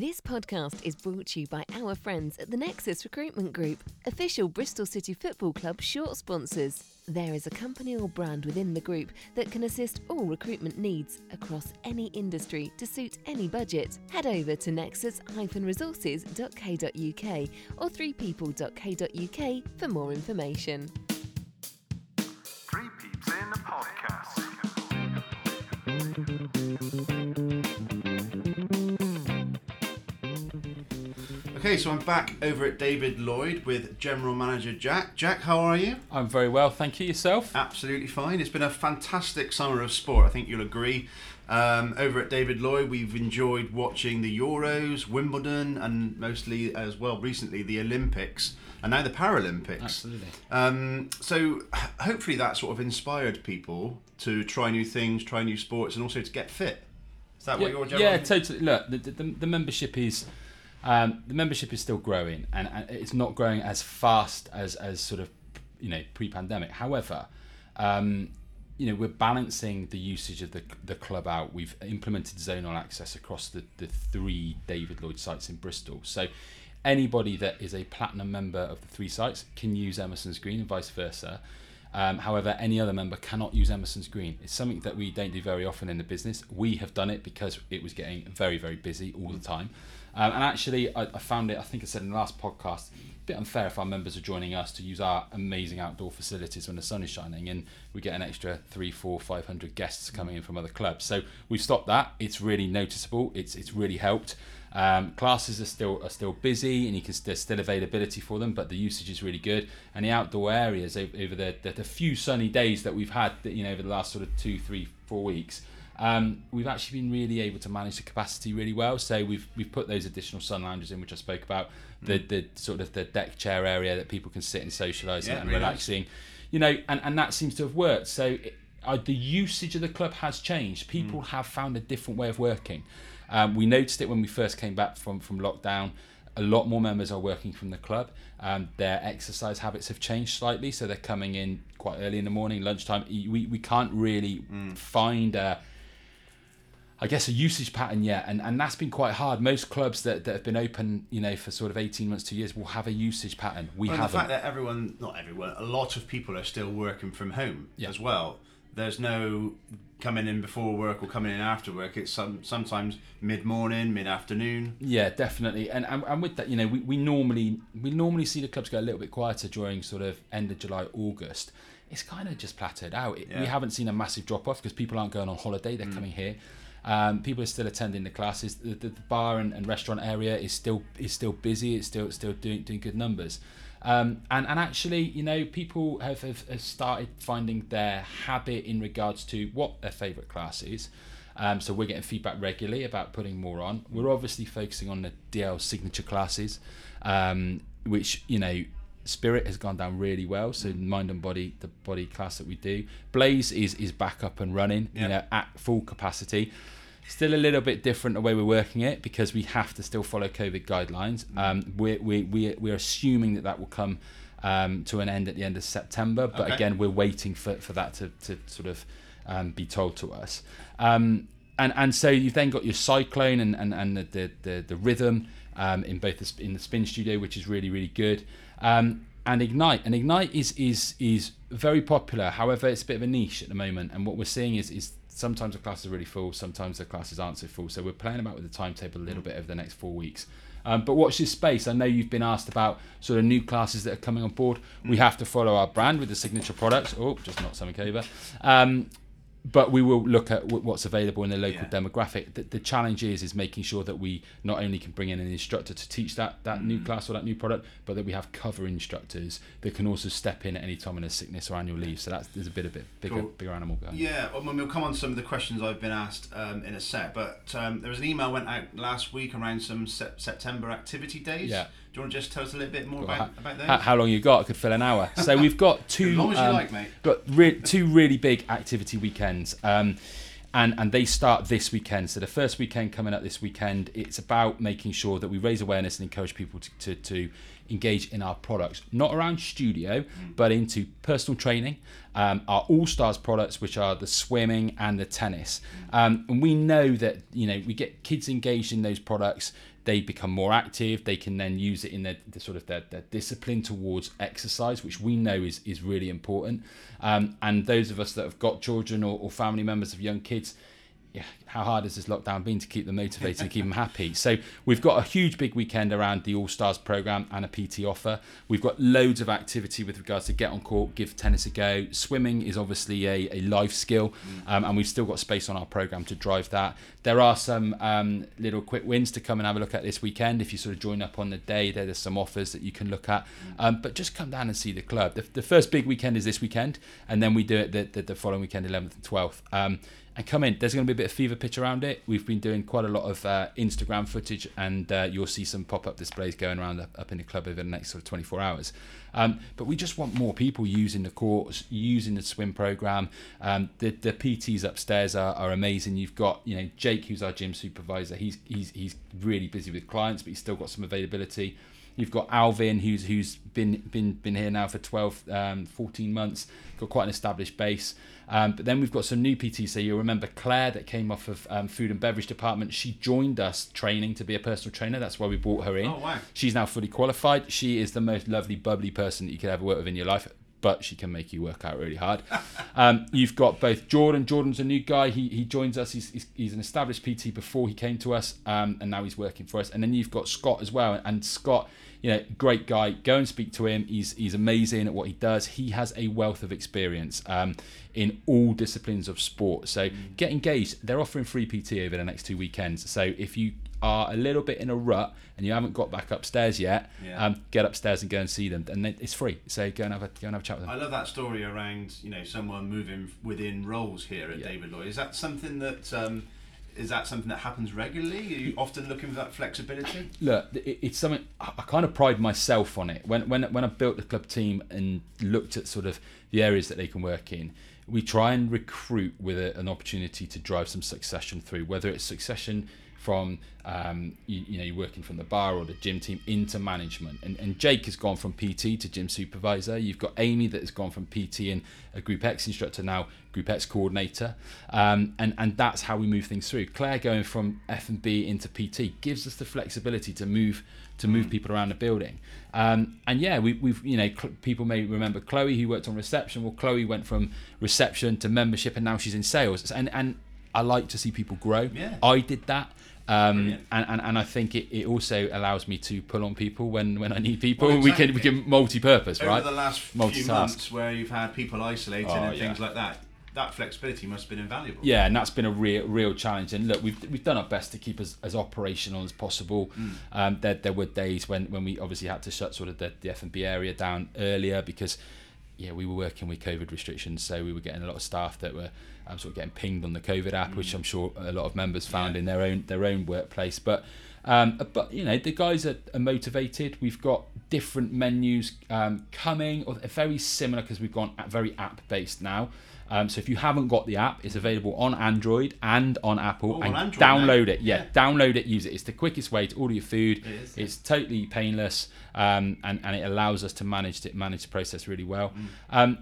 This podcast is brought to you by our friends at the Nexus Recruitment Group, official Bristol City Football Club short sponsors. There is a company or brand within the group that can assist all recruitment needs across any industry to suit any budget. Head over to nexus-resources.co.uk or 3people.co.uk for more information. Three Peeps in the Podcast. Okay, so I'm back over at David Lloyd with General Manager Jack. Jack, how are you? I'm very well, thank you. Yourself? Absolutely fine. It's been a fantastic summer of sport, I think you'll agree. Over at David Lloyd, we've enjoyed watching the Euros, Wimbledon, and mostly as well recently the Olympics, and now the Paralympics. Absolutely. So hopefully that sort of inspired people to try new things, try new sports, and also to get fit. Is that what your general... Yeah, totally. Look, the membership is... the membership is still growing, and it's not growing as fast as sort of, you know, pre-pandemic. However, you know, we're balancing the usage of the club out. We've implemented zonal access across the three David Lloyd sites in Bristol. So anybody that is a platinum member of the three sites can use Emerson's Green and vice versa. However, any other member cannot use Emerson's Green. It's something that we don't do very often in the business. We have done it because it was getting very, very busy all the time. And actually, I found it, I think I said in the last podcast, a bit unfair if our members are joining us to use our amazing outdoor facilities when the sun is shining and we get an extra 300, 400, 500 guests coming in from other clubs. So we've stopped that. It's really noticeable. It's really helped. Classes are still busy, and there's still availability for them, but the usage is really good. And the outdoor areas over the few sunny days that we've had, you know, over the last sort of 2, 3, 4 weeks, we've actually been really able to manage the capacity really well. So we've put those additional sun lounges in, which I spoke about, the sort of the deck chair area that people can sit and socialise and relaxing, you know, and that seems to have worked. So the usage of the club has changed. People have found a different way of working. We noticed it when we first came back from lockdown. A lot more members are working from the club. Their exercise habits have changed slightly, so they're coming in quite early in the morning, lunchtime. We can't really find a usage pattern yet, and that's been quite hard. Most clubs that have been open, you know, for sort of 18 months, 2 years, will have a usage pattern. We haven't. The fact that a lot of people are still working from home as well. There's no coming in before work or coming in after work. It's sometimes mid-morning, mid-afternoon. Yeah, definitely. And with that, you know, we normally see the clubs go a little bit quieter during sort of end of July, August. It's kind of just plateaued out. We haven't seen a massive drop-off because people aren't going on holiday. They're coming here. People are still attending the classes. The bar and restaurant area is still busy. It's still doing good numbers. And actually, you know, people have started finding their habit in regards to what their favourite class is. So we're getting feedback regularly about putting more on. We're obviously focusing on the DL signature classes, which, you know, Spirit has gone down really well. So Mind and Body, the body class that we do. Blaze is back up and running, you know, at full capacity. Still a little bit different the way we're working it because we have to still follow COVID guidelines. We're assuming that will come to an end at the end of September, but again, we're waiting for that to sort of be told to us. And so you've then got your cyclone and the rhythm in both in the spin studio, which is really, really good. And Ignite. And Ignite is very popular. However, it's a bit of a niche at the moment. And what we're seeing is sometimes the classes are really full, sometimes the classes aren't so full. So we're playing about with the timetable a little bit over the next 4 weeks. But watch this space. I know you've been asked about sort of new classes that are coming on board. We have to follow our brand with the signature products. Oh, just knocked something over. But we will look at what's available in the local demographic. The challenge is making sure that we not only can bring in an instructor to teach that new class or that new product, but that we have cover instructors that can also step in at any time in a sickness or annual leave. So there's a bit of bigger animal going on. Yeah, well, we'll come on to some of the questions I've been asked in a sec, but there was an email went out last week around some September activity days. Yeah. Do you want to just tell us a little bit more about those? How long you got? I could fill an hour. So we've got two. As long as you like, mate. Got two really big activity weekends, and they start this weekend. So the first weekend coming up this weekend, it's about making sure that we raise awareness and encourage people to engage in our products, not around studio, but into personal training, our All-Stars products, which are the swimming and the tennis. And we know that, you know, we get kids engaged in those products. they become more active. They can then use it in their discipline towards exercise, which we know is really important. And those of us that have got children or family members of young kids, how hard has this lockdown been to keep them motivated and keep them happy? So we've got a huge big weekend around the All-Stars programme and a PT offer. We've got loads of activity with regards to get on court, give tennis a go. Swimming is obviously a life skill, and we've still got space on our programme to drive that. There are some little quick wins to come and have a look at this weekend. If you sort of join up on the day, there's some offers that you can look at. But just come down and see the club. The first big weekend is this weekend, and then we do it the following weekend, 11th and 12th. And come in. There's going to be a bit of fever pitch around it. We've been doing quite a lot of Instagram footage, and you'll see some pop-up displays going around up in the club over the next sort of 24 hours. But we just want more people using the courts, using the swim program. The PTs upstairs are amazing. You've got Jake, who's our gym supervisor. He's really busy with clients, but he's still got some availability. You've got Alvin, who's been here now for 14 months, got quite an established base. But then we've got some new PTs. So you'll remember Claire that came off of food and beverage department. She joined us training to be a personal trainer. That's why we brought her in. Oh, wow. She's now fully qualified. She is the most lovely, bubbly person that you could ever work with in your life, but she can make you work out really hard. You've got both Jordan. Jordan's a new guy. He joins us. He's an established PT before he came to us, and now he's working for us. And then you've got Scott as well. And Scott, great guy. Go and speak to him. He's amazing at what he does. He has a wealth of experience in all disciplines of sport. So get engaged. They're offering free PT over the next two weekends. So if you are a little bit in a rut and you haven't got back upstairs yet, get upstairs and go and see them, and it's free, so go and have a chat with them. I love that story around someone moving within roles here at David Lloyd. Is that something that happens regularly? Are you often looking for that flexibility? Look, it's something I kind of pride myself on it. When I built the club team and looked at sort of the areas that they can work in, we try and recruit with an opportunity to drive some succession through, whether it's succession from you're working from the bar or the gym team into management, and Jake has gone from PT to gym supervisor. You've got Amy that has gone from PT and a Group X instructor, now Group X coordinator, and that's how we move things through. Claire going from F&B into PT gives us the flexibility to move people around the building, and we've people may remember Chloe, who worked on reception. Well, Chloe went from reception to membership, and now she's in sales, and I like to see people grow. Yeah. I did that. And I think it also allows me to pull on people when I need people. Well, exactly. We can multi-purpose, right? Over the last few months where you've had people isolated and things like that, that flexibility must have been invaluable. Yeah, and that's been a real challenge. And look, we've done our best to keep as operational as possible. There were days when we obviously had to shut sort of the F&B area down earlier because we were working with COVID restrictions, so we were getting a lot of staff that were sort of getting pinged on the COVID app, which I'm sure a lot of members found in their own workplace. But the guys are motivated. We've got different menus coming, or very similar, because we've gone very app based now. So if you haven't got the app, it's available on Android and on Apple. Oh, and on Android, download it. Download it, use it. It's the quickest way to order your food. It is. It's totally painless, and it allows us to manage the process really well. And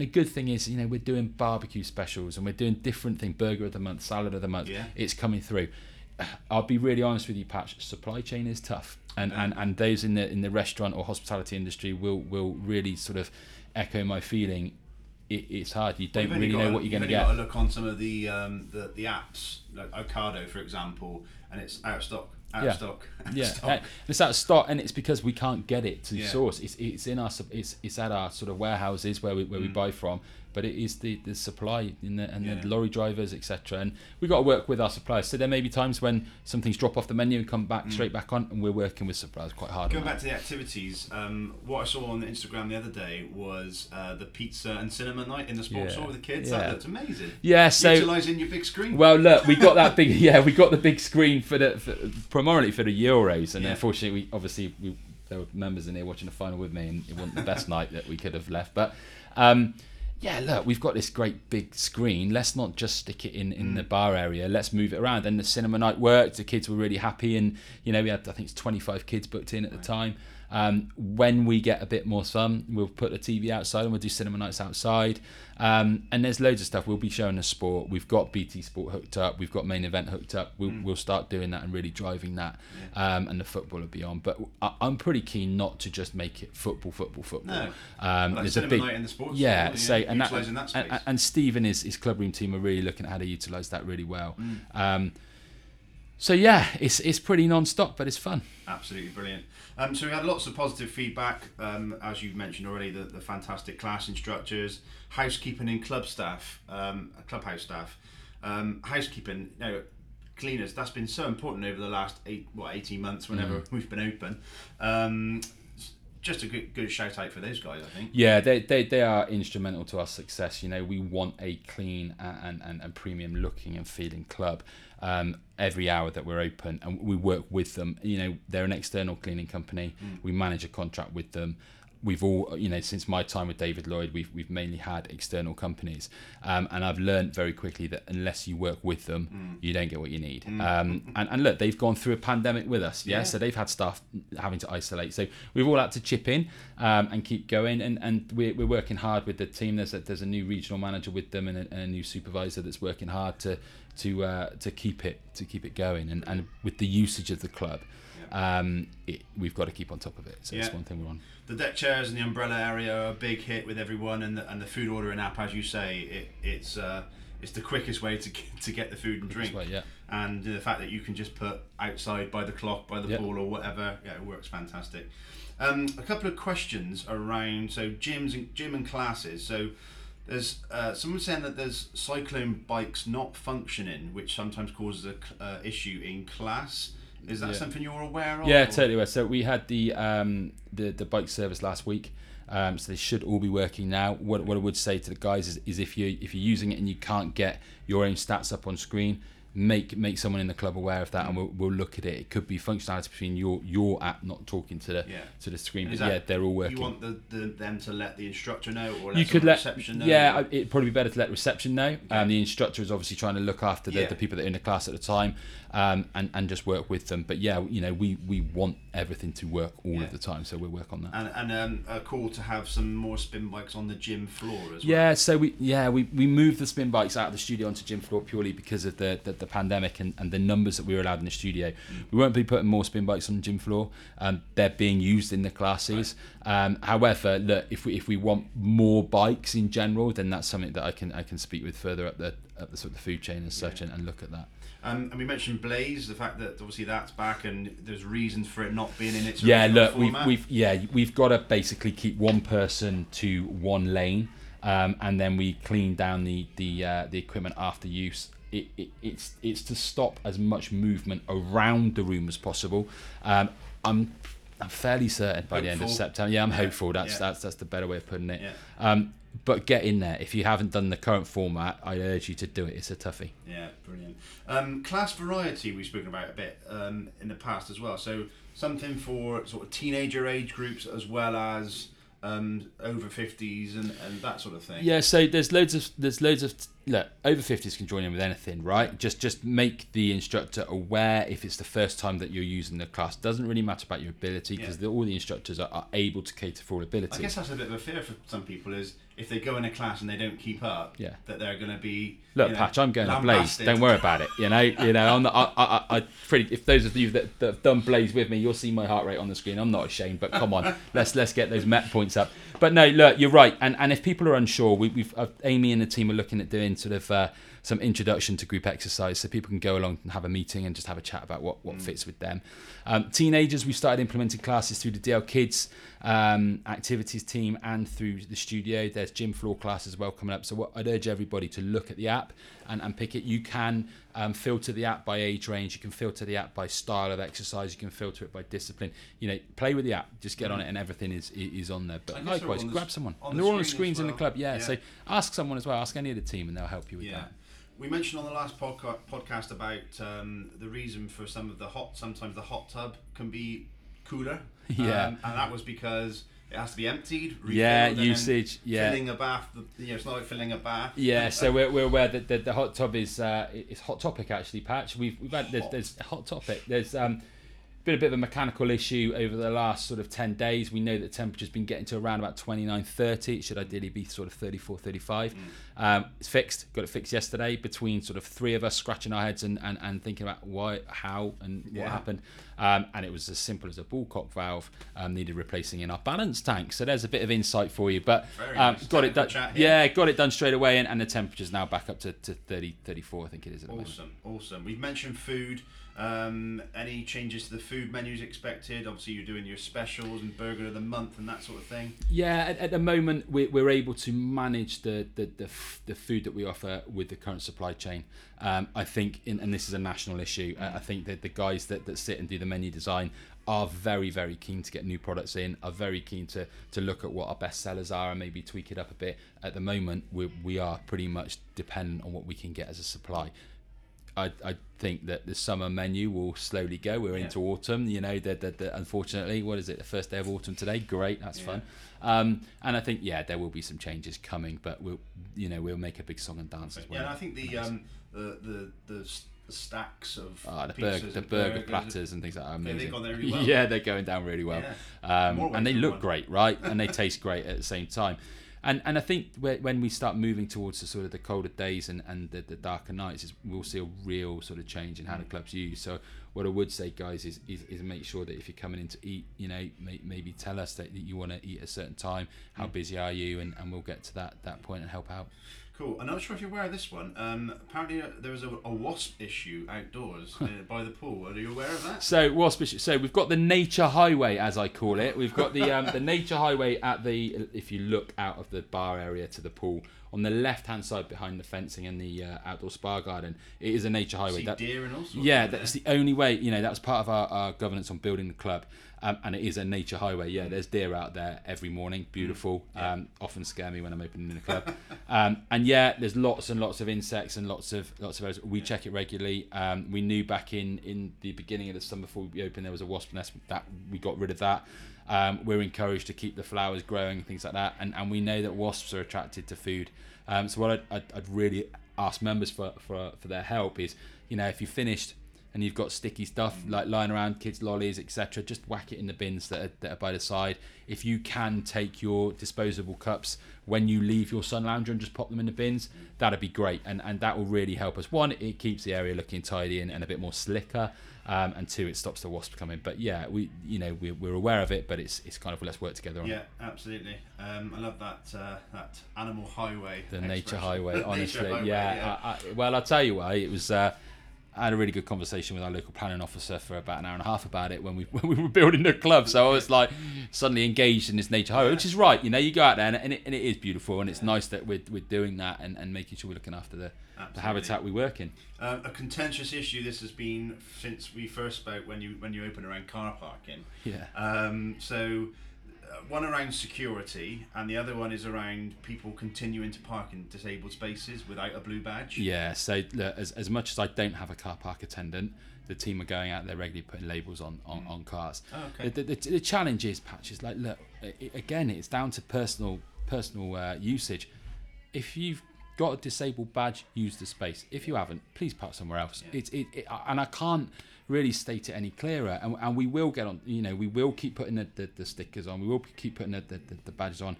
the good thing is, we're doing barbecue specials and we're doing different things, burger of the month, salad of the month. Yeah. It's coming through. I'll be really honest with you, Patch. Supply chain is tough, and those in the restaurant or hospitality industry will really sort of echo my feeling. It's hard. You don't really know what you're going to get. You've got to look on some of the apps, like Ocado, for example, and it's out of stock. It's out of stock, and it's because we can't get it to source. It's in our it's at our sort of warehouses where we buy from, but it is the supply and the lorry drivers, etc. And we got to work with our suppliers. So there may be times when some things drop off the menu and come back straight back on, and we're working with suppliers quite hard. Going back to the activities, what I saw on the Instagram the other day was the pizza and cinema night in the sports hall with the kids. That looked amazing. Yeah, so utilising your big screen. Well, look, we got that big. We got the big screen for primarily for the Euros, and unfortunately, there were members in here watching the final with me, and it wasn't the best night that we could have left, but. Look, we've got this great big screen. Let's not just stick it in the bar area. Let's move it around. And the cinema night worked. The kids were really happy. And, we had, I think it's 25 kids booked in at the time. When we get a bit more sun, we'll put the TV outside and we'll do cinema nights outside. And there's loads of stuff. We'll be showing the sport. We've got BT Sport hooked up. We've got Main Event hooked up. We'll start doing that and really driving that, and the football will be on. But I'm pretty keen not to just make it football. No. Like there's a big night in the sports. Yeah, say, and that space. And Steve and his clubroom team are really looking at how to utilise that really well. So yeah, it's pretty non-stop, but it's fun. Absolutely brilliant. So we had lots of positive feedback, as you've mentioned already, the fantastic class instructors, housekeeping and club staff, clubhouse staff, housekeeping, cleaners. That's been so important over the last 18 months, whenever we've been open. Just a good shout out for those guys, I think. Yeah, they are instrumental to our success. We want a clean and premium looking and feeling club every hour that we're open, and we work with them. They're an external cleaning company. We manage a contract with them. We've all, since my time with David Lloyd, we've mainly had external companies, and I've learned very quickly that unless you work with them, you don't get what you need. And look, they've gone through a pandemic with us, so they've had staff having to isolate. So we've all had to chip in and keep going, and we're working hard with the team. There's a new regional manager with them and a new supervisor that's working hard to keep it going, and with the usage of the club. We've got to keep on top of it, so that's one thing we're on. The deck chairs and the umbrella area are a big hit with everyone, and the food ordering app, as you say, it's the quickest way to get the food and drink. Way, yeah. And the fact that you can just put outside by the clock, by the pool or whatever, it works fantastic. A couple of questions around gym and classes. So there's someone saying that there's cyclone bikes not functioning, which sometimes causes a issue in class. Is that something you're aware of? Yeah, totally aware. So we had the bike service last week, so they should all be working now. What I would say to the guys is if you're using it and you can't get your own stats up on screen, make someone in the club aware of that, and we'll look at it. It could be functionality between your app not talking to the to the screen, but they're all working. You want them to let the instructor know, or let reception know? Yeah, it'd probably be better to let reception know. Okay. The instructor is obviously trying to look after the people that are in the class at the time, and just work with them. But we want everything to work all of the time, so we'll work on that. And a call to have some more spin bikes on the gym floor as well. Yeah, so we moved the spin bikes out of the studio onto gym floor purely because of the pandemic and the numbers that we were allowed in the studio. We won't be putting more spin bikes on the gym floor. They're being used in the classes. Right. However, look, if we want more bikes in general, then that's something that I can speak with further up the sort of food chain and such, and look at that. And we mentioned Blaze, the fact that obviously that's back and there's reasons for it not being in its original format. We've got to basically keep one person to one lane, and then we clean down the equipment after use. It's to stop as much movement around the room as possible. I'm fairly certain by the end of September. Yeah, I'm hopeful. That's the better way of putting it. Yeah. But get in there. If you haven't done the current format, I urge you to do it. It's a toughie. Yeah, brilliant. Class variety we've spoken about a bit in the past as well. So something for sort of teenager age groups as well as over 50s and that sort of thing. Yeah, so there's loads of look, over 50s can join in with anything, right? Just make the instructor aware if it's the first time that you're using the class. Doesn't really matter about your ability, because all the instructors are able to cater for all ability. I guess that's a bit of a fear for some people, is if they go in a class and they don't keep up, that they're going to be Patch, I'm going to Blaze. Don't worry about it. If those of you that have done Blaze with me, you'll see my heart rate on the screen. I'm not ashamed, but come on, let's get those met points up. But no, look, you're right. And if people are unsure, we've Amy and the team are looking at doing sort of some introduction to group exercise, so people can go along and have a meeting and just have a chat about what fits with them. Teenagers, we started implementing classes through the DL Kids activities team and through the studio. There's gym floor class as well coming up. So I'd urge everybody to look at the app and pick it. You can filter the app by age range. You can filter the app by style of exercise. You can filter it by discipline. Play with the app. Just get on it, and everything is on there. But likewise, grab someone. They're all on the screens in the club. Yeah. So ask someone as well. Ask any of the team, and they'll help you with that. We mentioned on the last podcast about the reason for sometimes the hot tub can be cooler. Yeah. And that was because it has to be emptied. Usage. Filling a bath. It's not like filling a bath. Yeah. So we're aware that the hot tub is hot topic actually, Patch. We've had there's a hot topic. There's Been a bit of a mechanical issue over the last sort of 10 days. We know that the temperature's been getting to around about 29, 30. It should ideally be sort of 34, 35. It's fixed. Got it fixed yesterday between sort of three of us scratching our heads and thinking about why, how, and what happened. And it was as simple as a ballcock valve needed replacing in our balance tank. So there's a bit of insight for you. But got it done. Yeah, got it done straight away. And the temperature's now back up to 30, 34, I think it is. At awesome. We've mentioned food. Any changes to the food menus expected? Obviously, you're doing your specials and burger of the month and that sort of thing. Yeah, at the moment, we're able to manage the food that we offer with the current supply chain. I think, and this is a national issue, I think that the guys that sit and do the menu design are very, very keen to get new products in, are very keen to look at what our best sellers are and maybe tweak it up a bit. At the moment, we are pretty much dependent on what we can get as a supply. I think that the summer menu will slowly go. We're into autumn, you know, unfortunately, what is it, the first day of autumn today? Great, that's fun. And I think, there will be some changes coming, but we'll make a big song and dance as well. Yeah, and I think the stacks of burger platters and things like that are amazing. They've gone there really well. Yeah, they're going down really well. Yeah. And they look great, right? And they taste great at the same time. And I think when we start moving towards the sort of the colder days and the darker nights, we'll see a real sort of change in how the club's used. So what I would say, guys, is make sure that if you're coming in to eat, you know, maybe tell us that you want to eat at a certain time, how busy are you, and we'll get to that point and help out. Cool. I'm not sure if you're aware of this one. Apparently there was a wasp issue outdoors by the pool. Are you aware of that? So wasp issue. So we've got the nature highway, as I call it. We've got the nature highway at the. If you look out of the bar area to the pool, on the left-hand side behind the fencing and the outdoor spa garden, it is a nature highway. See deer and all sorts. Yeah, that's the only way. You know, that was part of our governance on building the club. And it is a nature highway. Yeah, there's deer out there every morning. Beautiful. Often scare me when I'm opening the club. And there's lots and lots of insects and lots of areas. We check it regularly. We knew back in the beginning of the summer before we opened there was a wasp nest that we got rid of that. We're encouraged to keep the flowers growing and things like that. And we know that wasps are attracted to food. So what I'd really ask members for their help is, you know, if you finished and you've got sticky stuff like lying around, kids' lollies, etc., just whack it in the bins that are by the side. If you can take your disposable cups when you leave your sun lounger and just pop them in the bins, that'd be great. And that will really help us. One, it keeps the area looking tidy and a bit more slicker. And two, it stops the wasps coming. But we're aware of it, but it's kind of, let's work together on it. Yeah, absolutely. I love that animal highway. The nature highway, honestly. I'll tell you why. It was... I had a really good conversation with our local planning officer for about an hour and a half about it when we were building the club. So I was like suddenly engaged in this nature highway, which is right. You know, you go out there and it is beautiful, and it's nice that we're doing that and making sure we're looking after the habitat we work in. A contentious issue this has been since we first spoke when you opened around car parking. Yeah. So one around security and the other one is around people continuing to park in disabled spaces without a blue badge. Yeah, so look, as much as I don't have a car park attendant, the team are going out there regularly putting labels on cars. Oh, okay. The challenge is, Patch, is like, look, it's down to personal usage. If you've got a disabled badge, use the space. If you haven't, please park somewhere else. Yeah. And I can't really state it any clearer, and we will get on, you know, we will keep putting the stickers on, we will keep putting the badges on,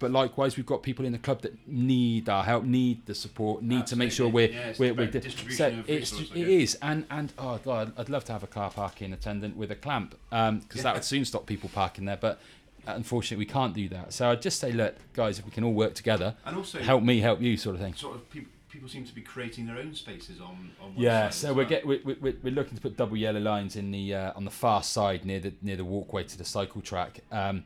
but likewise we've got people in the club that need our help, need the support, need to make sure we're distribution. So it is and oh god, I'd love to have a car parking attendant with a clamp, because that would soon stop people parking there, but unfortunately we can't do that. So I'd just say, look guys, if we can all work together and also help me help you sort of thing, sort of people seem to be creating their own spaces on one side. So we're looking to put double yellow lines in the on the far side near the walkway to the cycle track, and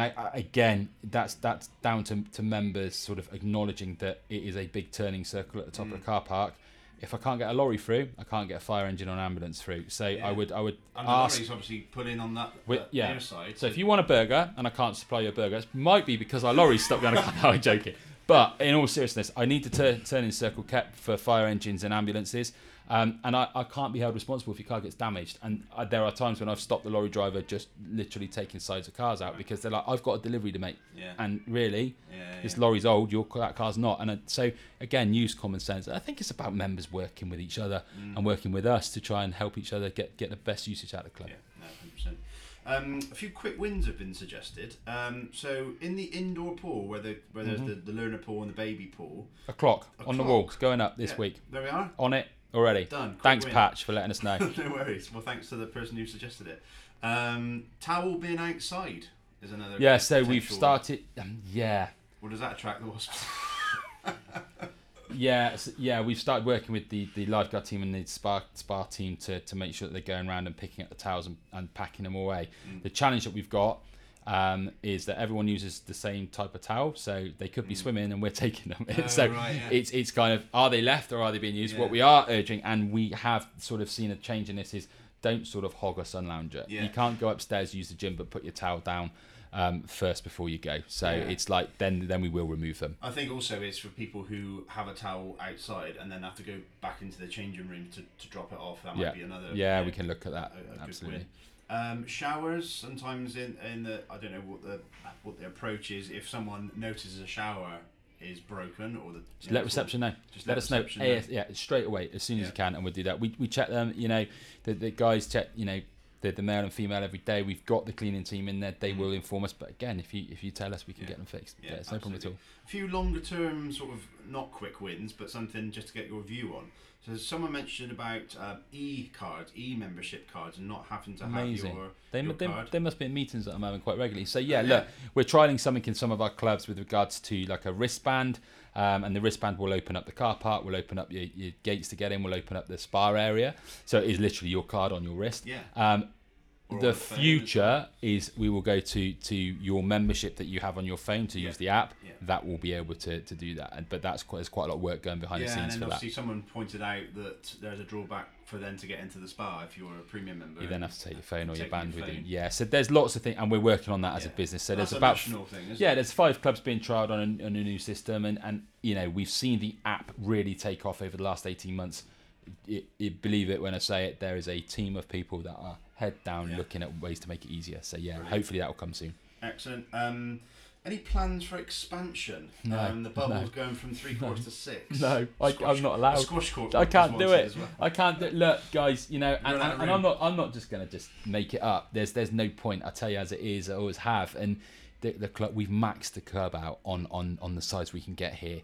I again that's down to members sort of acknowledging that it is a big turning circle at the top of the car park. If I can't get a lorry through, I can't get a fire engine or an ambulance through. So I would ask. The lorries obviously put in on that near side. So if you want a burger and I can't supply your burger, it might be because our lorry's stuck down. No, I'm joking. But in all seriousness, I need the turning circle kept for fire engines and ambulances. And I can't be held responsible if your car gets damaged. And there are times when I've stopped the lorry driver just literally taking sides of cars out because they're like, I've got a delivery to make. Yeah. And really, this lorry's old, that car's not. And so, again, use common sense. I think it's about members working with each other and working with us to try and help each other get the best usage out of the club. Yeah, no, 100%. A few quick wins have been suggested. So in the indoor pool, where there's the learner pool and the baby pool. A clock on the wall. It's going up this week. There we are. On it. Already. Done. Quick thanks, win. Patch, for letting us know. No worries. Well, thanks to the person who suggested it. Towel being outside is another. Yeah, so we've started. Well, does that attract the wasps? We've started working with the lifeguard team and the spa team to make sure that they're going around and picking up the towels and packing them away. The challenge that we've got is that everyone uses the same type of towel, so they could be swimming and we're taking them. It's kind of, are they left or are they being used? What we are urging, and we have sort of seen a change in this, is don't sort of hog a sun lounger. You can't go upstairs, use the gym, but put your towel down first before you go. So it's like then we will remove them. I think also it's for people who have a towel outside and then have to go back into the changing room to drop it off. That might be another. Yeah, we can look at that. Absolutely. Showers sometimes in the, I don't know what the approach is. If someone notices a shower is broken or the let reception know. Just let us know. Straight away as soon as you can, and we'll do that. We check them. You know, the guys check. You know, the male and female every day. We've got the cleaning team in there. They will inform us. But again, if you tell us, we can get them fixed. Yeah, it's no problem at all. A few longer term sort of not quick wins, but something just to get your view on. So someone mentioned about e-cards, e-membership cards, and not having to have your card. They must be in meetings that I'm having quite regularly. So look, we're trialing something in some of our clubs with regards to like a wristband, and the wristband will open up the car park, will open up your gates to get in, will open up the spa area. So it is literally your card on your wrist. Yeah. The future is we will go to your membership that you have on your phone to use the app. Yeah. That will be able to do that. But there's quite a lot of work going behind the scenes for that. Yeah, and obviously someone pointed out that there's a drawback for them to get into the spa if you're a premium member. You then have to take your phone or your band with you. Yeah, so there's lots of things, and we're working on that as a business. So that's there's 5 clubs being trialled on a new system, and you know we've seen the app really take off over the last 18 months. Believe it when I say it, there is a team of people that are head down looking at ways to make it easier. So hopefully that will come soon. Excellent. Any plans for expansion? No. The bubble's going from 3 quarters to 6. No, I'm not allowed. Squash court. I can't do it. Well. I can't do it. Look, guys, you know, and I'm not just going to just make it up. There's no point. I tell you as it is. I always have. And the club, we've maxed the club out on the size we can get here.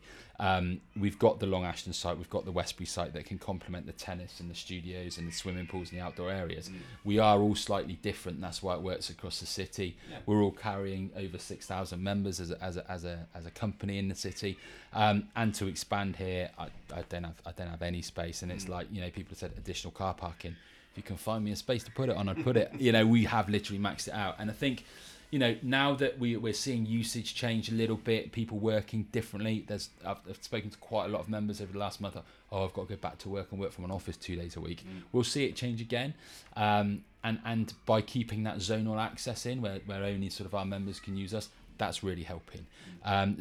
We've got the Long Ashton site, we've got the Westbury site that can complement the tennis and the studios and the swimming pools and the outdoor areas. We are all slightly different, and that's why it works across the city. We're all carrying over 6,000 members as a company in the city, and to expand here I don't have any space, and it's like, you know, people have said additional car parking. If you can find me a space to put it on, I'd put it. You know, we have literally maxed it out, and I think, you know, now that we're seeing usage change a little bit, people working differently. I've spoken to quite a lot of members over the last month. I've got to go back to work and work from an office 2 days a week. We'll see it change again, and by keeping that zonal access in, where only sort of our members can use us, that's really helping.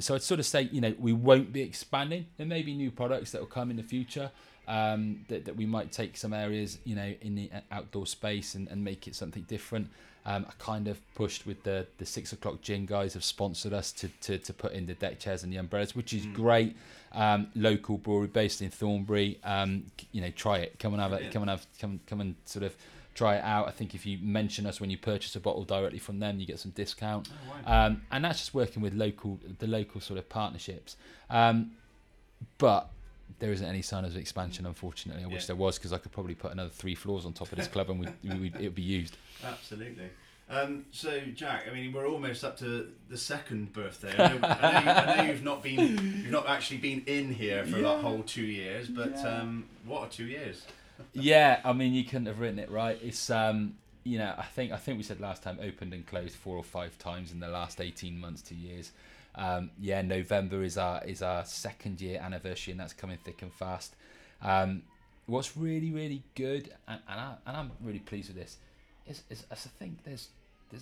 So I'd sort of say, you know, we won't be expanding. There may be new products that will come in the future. That we might take some areas, you know, in the outdoor space and make it something different. I kind of pushed with the 6 o'clock gin guys have sponsored us to put in the deck chairs and the umbrellas, which is great. Local brewery based in Thornbury. You know, try it. Come and sort of try it out. I think if you mention us when you purchase a bottle directly from them, you get some discount. Oh, wow. And that's just working with the local sort of partnerships. But there isn't any sign of expansion, unfortunately. I wish there was, because I could probably put another 3 floors on top of this club and it would be used. Absolutely. So, Jack, I mean, we're almost up to the 2nd birthday. I know you've not actually been in here for the whole 2 years, but what are 2 years? I mean, you couldn't have written it right. It's you know, I think we said last time, opened and closed 4 or 5 times in the last 18 months, 2 years. November is our 2nd year anniversary, and that's coming thick and fast. What's really, really good, and I'm really pleased with this, is I think there's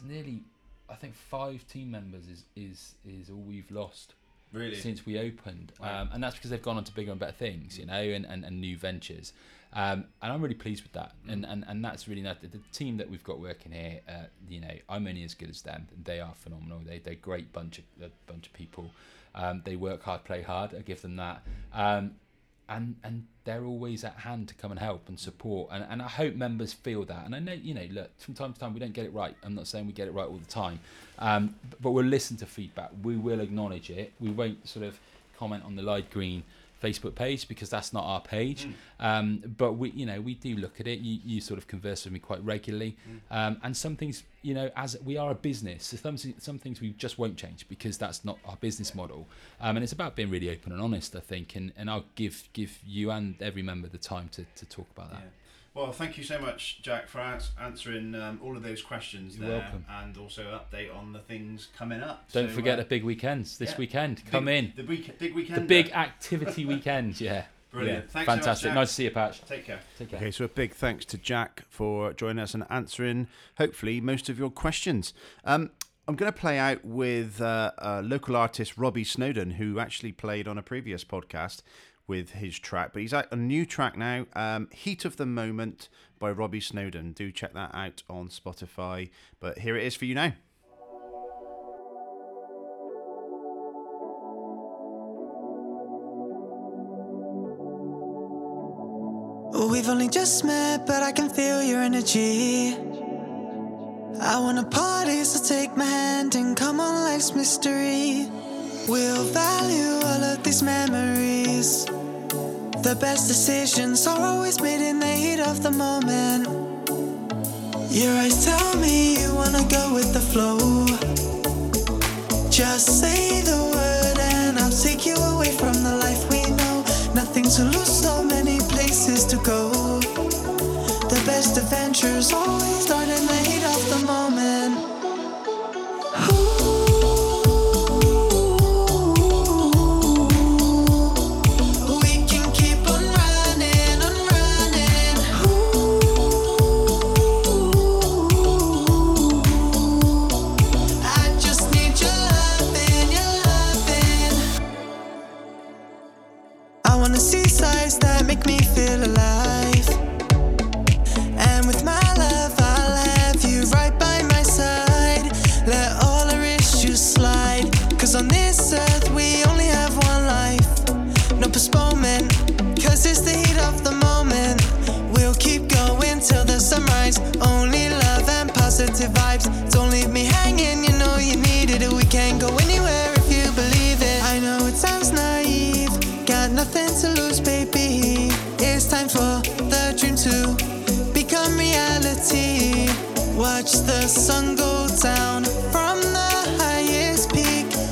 nearly, I think 5 team members is all we've lost. really since we opened. Wow. And that's because they've gone on to bigger and better things, you know, and new ventures. And I'm really pleased with that. And that's really nice. The team that we've got working here, you know, I'm only as good as them. They are phenomenal. They're a great bunch of people. They work hard, play hard. I give them that. And they're always at hand to come and help and support. And I hope members feel that. And I know, you know, look, from time to time we don't get it right. I'm not saying we get it right all the time. But we'll listen to feedback. We will acknowledge it. We won't sort of comment on the Lloyd Green Facebook page because that's not our page. But we, you know, we do look at it. You sort of converse with me quite regularly. And some things, you know, as we are a business, so some things we just won't change because that's not our business model. And it's about being really open and honest, I think. And I'll give you and every member the time to talk about that. Yeah. Well, thank you so much, Jack, for answering all of those questions. You're there. Welcome. And also an update on the things coming up. Don't forget the big weekends this weekend. Big weekend. The big activity weekend, yeah. Brilliant. Yeah. Thanks fantastic. So much, Jack. Nice to see you, Patch. Take care. Okay, so a big thanks to Jack for joining us and answering, hopefully, most of your questions. I'm going to play out with local artist Robbie Snowden, who actually played on a previous podcast with his track, but he's out a new track now, Heat of the Moment by Robbie Snowden. Do check that out on Spotify, but here it is for you now. We've only just met, but I can feel your energy. I wanna party, so take my hand and come on, life's mystery. We'll value all of these memories. The best decisions are always made in the heat of the moment. Your eyes tell me you wanna go with the flow. Just say the word and I'll take you away from the life we know. Nothing to lose, so many places to go. The best adventures always start in the heat of the moment.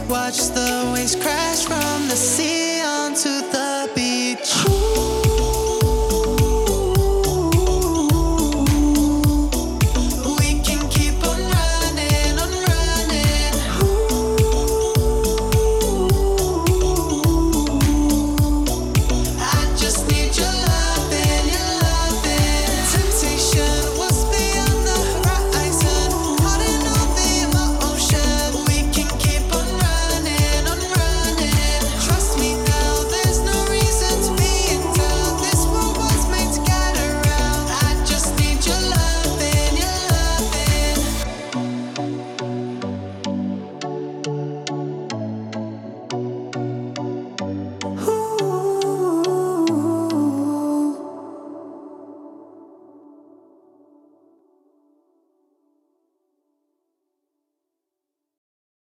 Watch the waves crash from the sea.